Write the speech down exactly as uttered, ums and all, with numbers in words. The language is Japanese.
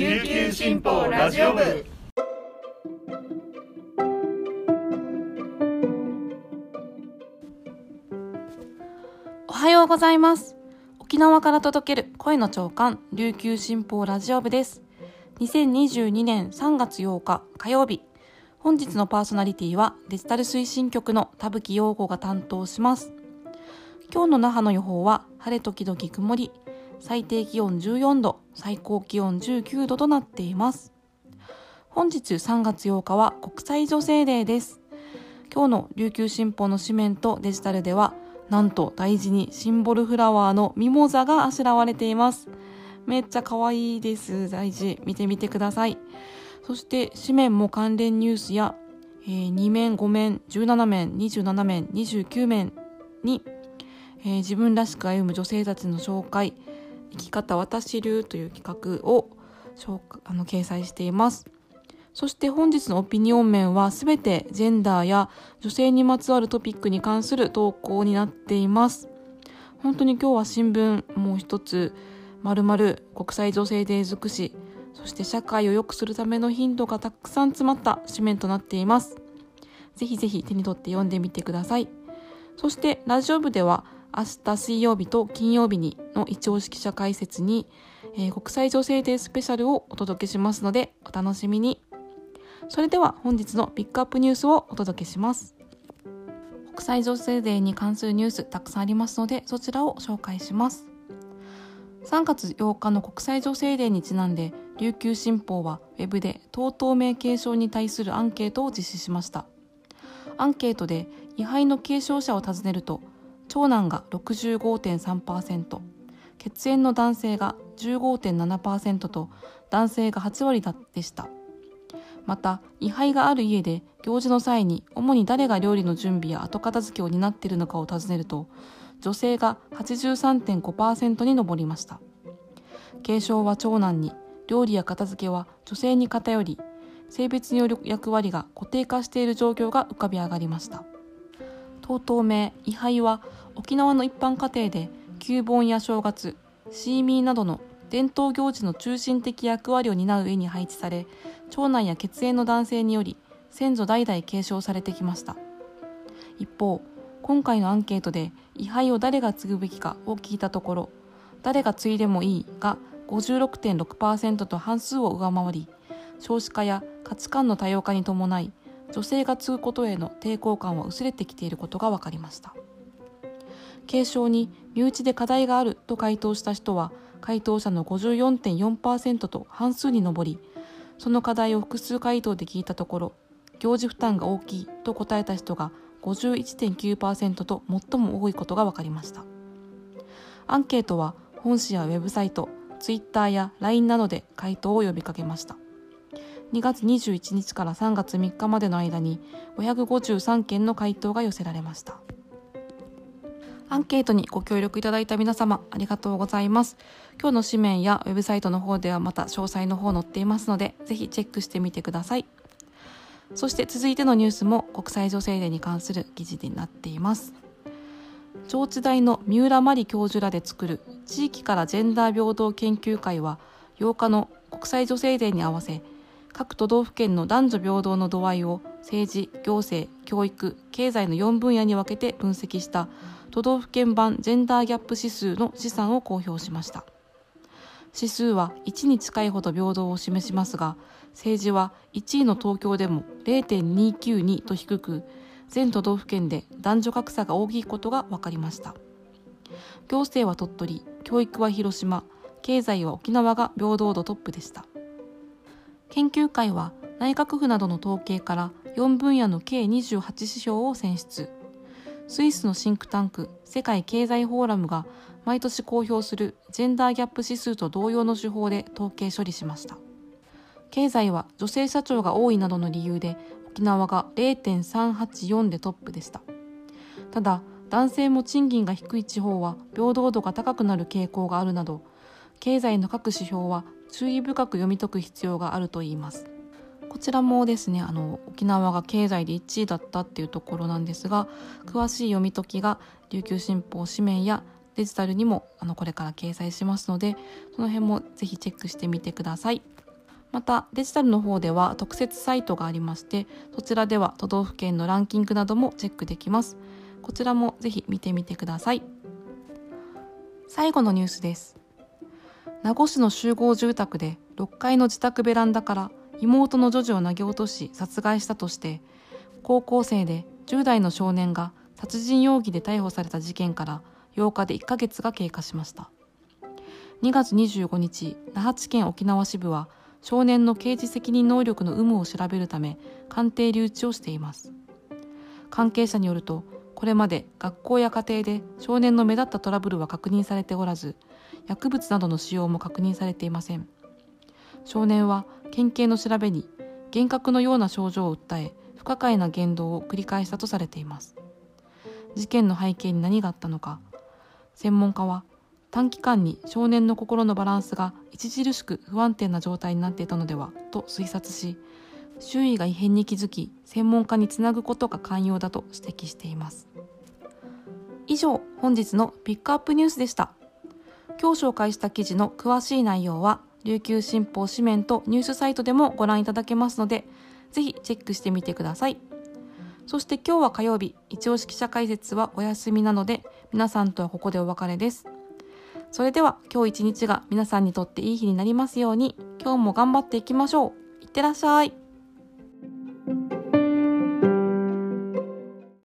琉球新報ラジオ部。おはようございます。沖縄から届ける声の朝刊琉球新報ラジオ部です。にせんにじゅうにねんさんがつようか火曜日、本日のパーソナリティはデジタル推進局の田吹陽子が担当します。今日の那覇の予報は晴れ時々曇り、最低気温じゅうよんど、最高気温じゅうきゅうどとなっています。本日さんがつようかは国際女性デーです。今日の琉球新報の紙面とデジタルでは、なんと大事にシンボルフラワーのミモザがあしらわれています。めっちゃ可愛いです。大事、見てみてください。そして紙面も関連ニュースや、えー、にめん、ごめん、じゅうななめん、にじゅうななめん、にじゅうきゅうめんに、えー、自分らしく歩む女性たちの紹介、生き方私流という企画をあの掲載しています。そして本日のオピニオン面はすべてジェンダーや女性にまつわるトピックに関する投稿になっています。本当に今日は新聞もう一つ丸々国際女性デー尽くし、そして社会を良くするためのヒントがたくさん詰まった紙面となっています。ぜひぜひ手に取って読んでみてください。そしてラジオ部では明日水曜日と金曜日にの一応式者解説に、えー、国際女性デースペシャルをお届けしますのでお楽しみに。それでは本日のピックアップニュースをお届けします。国際女性デーに関するニュースたくさんありますので、そちらを紹介します。さんがつようかの国際女性デーにちなんで琉球新報はウェブで党党名継承に対するアンケートを実施しました。アンケートで位牌の継承者を尋ねると、長男が ろくじゅうごてんさんパーセント、血縁の男性が じゅうごてんななパーセント と男性がはちわりでした。また、位牌がある家で行事の際に主に誰が料理の準備や後片付けを担っているのかを尋ねると、女性が はちじゅうさんてんごパーセント に上りました。継承は長男に、料理や片付けは女性に偏り、性別による役割が固定化している状況が浮かび上がりました。党党名位牌は沖縄の一般家庭で旧盆や正月、シーミーなどの伝統行事の中心的役割を担う上に配置され、長男や血縁の男性により先祖代々継承されてきました。一方、今回のアンケートで位牌を誰が継ぐべきかを聞いたところ、誰が継いでもいいが ごじゅうろくてんろくパーセント と半数を上回り、少子化や価値観の多様化に伴い、女性が継ぐことへの抵抗感は薄れてきていることが分かりました。継承に身内で課題があると回答した人は、回答者の ごじゅうよんてんよんパーセント と半数に上り、その課題を複数回答で聞いたところ、行事負担が大きいと答えた人が ごじゅういってんきゅうパーセント と最も多いことが分かりました。アンケートは本誌やウェブサイト、Twitter や ライン などで回答を呼びかけました。にがつにじゅういちにちからさんがつみっかまでの間にごひゃくごじゅうさんけんの回答が寄せられました。アンケートにご協力いただいた皆様、ありがとうございます。今日の紙面やウェブサイトの方ではまた詳細の方載っていますので、ぜひチェックしてみてください。そして続いてのニュースも国際女性デーに関する記事になっています。上智大の三浦真理教授らで作る地域からジェンダー平等研究会はようかの国際女性デーに合わせ、各都道府県の男女平等の度合いを政治、行政、教育、経済のよんぶんやに分けて分析した都道府県版ジェンダーギャップ指数の試算を公表しました。指数はいちに近いほど平等を示しますが、政治はいちいの東京でも れいてんにきゅうに と低く、全都道府県で男女格差が大きいことが分かりました。行政は鳥取、教育は広島、経済は沖縄が平等度トップでした。研究会は内閣府などの統計からよんぶんやの計にじゅうはちししょうを選出。スイスのシンクタンク世界経済フォーラムが毎年公表するジェンダーギャップ指数と同様の手法で統計処理しました。経済は女性社長が多いなどの理由で沖縄が れいてんさんはちよん でトップでした。ただ、男性も賃金が低い地方は平等度が高くなる傾向があるなど、経済の各指標は注意深く読み解く必要があると言います。こちらもですね、あの沖縄が経済でいちいだったっていうところなんですが、詳しい読み解きが琉球新報紙面やデジタルにもあのこれから掲載しますので、その辺もぜひチェックしてみてください。またデジタルの方では特設サイトがありまして、そちらでは都道府県のランキングなどもチェックできます。こちらもぜひ見てみてください。最後のニュースです。名護市の集合住宅でろっかいの自宅ベランダから妹の女児を投げ落とし殺害したとして高校生でじゅうだいの少年が殺人容疑で逮捕された事件からようかでいっかげつが経過しました。にがつにじゅうごにち、那覇地検沖縄支部は少年の刑事責任能力の有無を調べるため鑑定留置をしています。関係者によると、これまで学校や家庭で少年の目立ったトラブルは確認されておらず、薬物などの使用も確認されていません。少年は県警の調べに幻覚のような症状を訴え、不可解な言動を繰り返したとされています。事件の背景に何があったのか、専門家は短期間に少年の心のバランスが著しく不安定な状態になっていたのではと推察し、周囲が異変に気づき専門家につなぐことが肝要だと指摘しています。以上、本日のピックアップニュースでした。今日紹介した記事の詳しい内容は琉球新報紙面とニュースサイトでもご覧いただけますので、ぜひチェックしてみてください。そして今日は火曜日、一押し記者解説はお休みなので、皆さんとはここでお別れです。それでは今日一日が皆さんにとっていい日になりますように、今日も頑張っていきましょう。いってらっしゃい。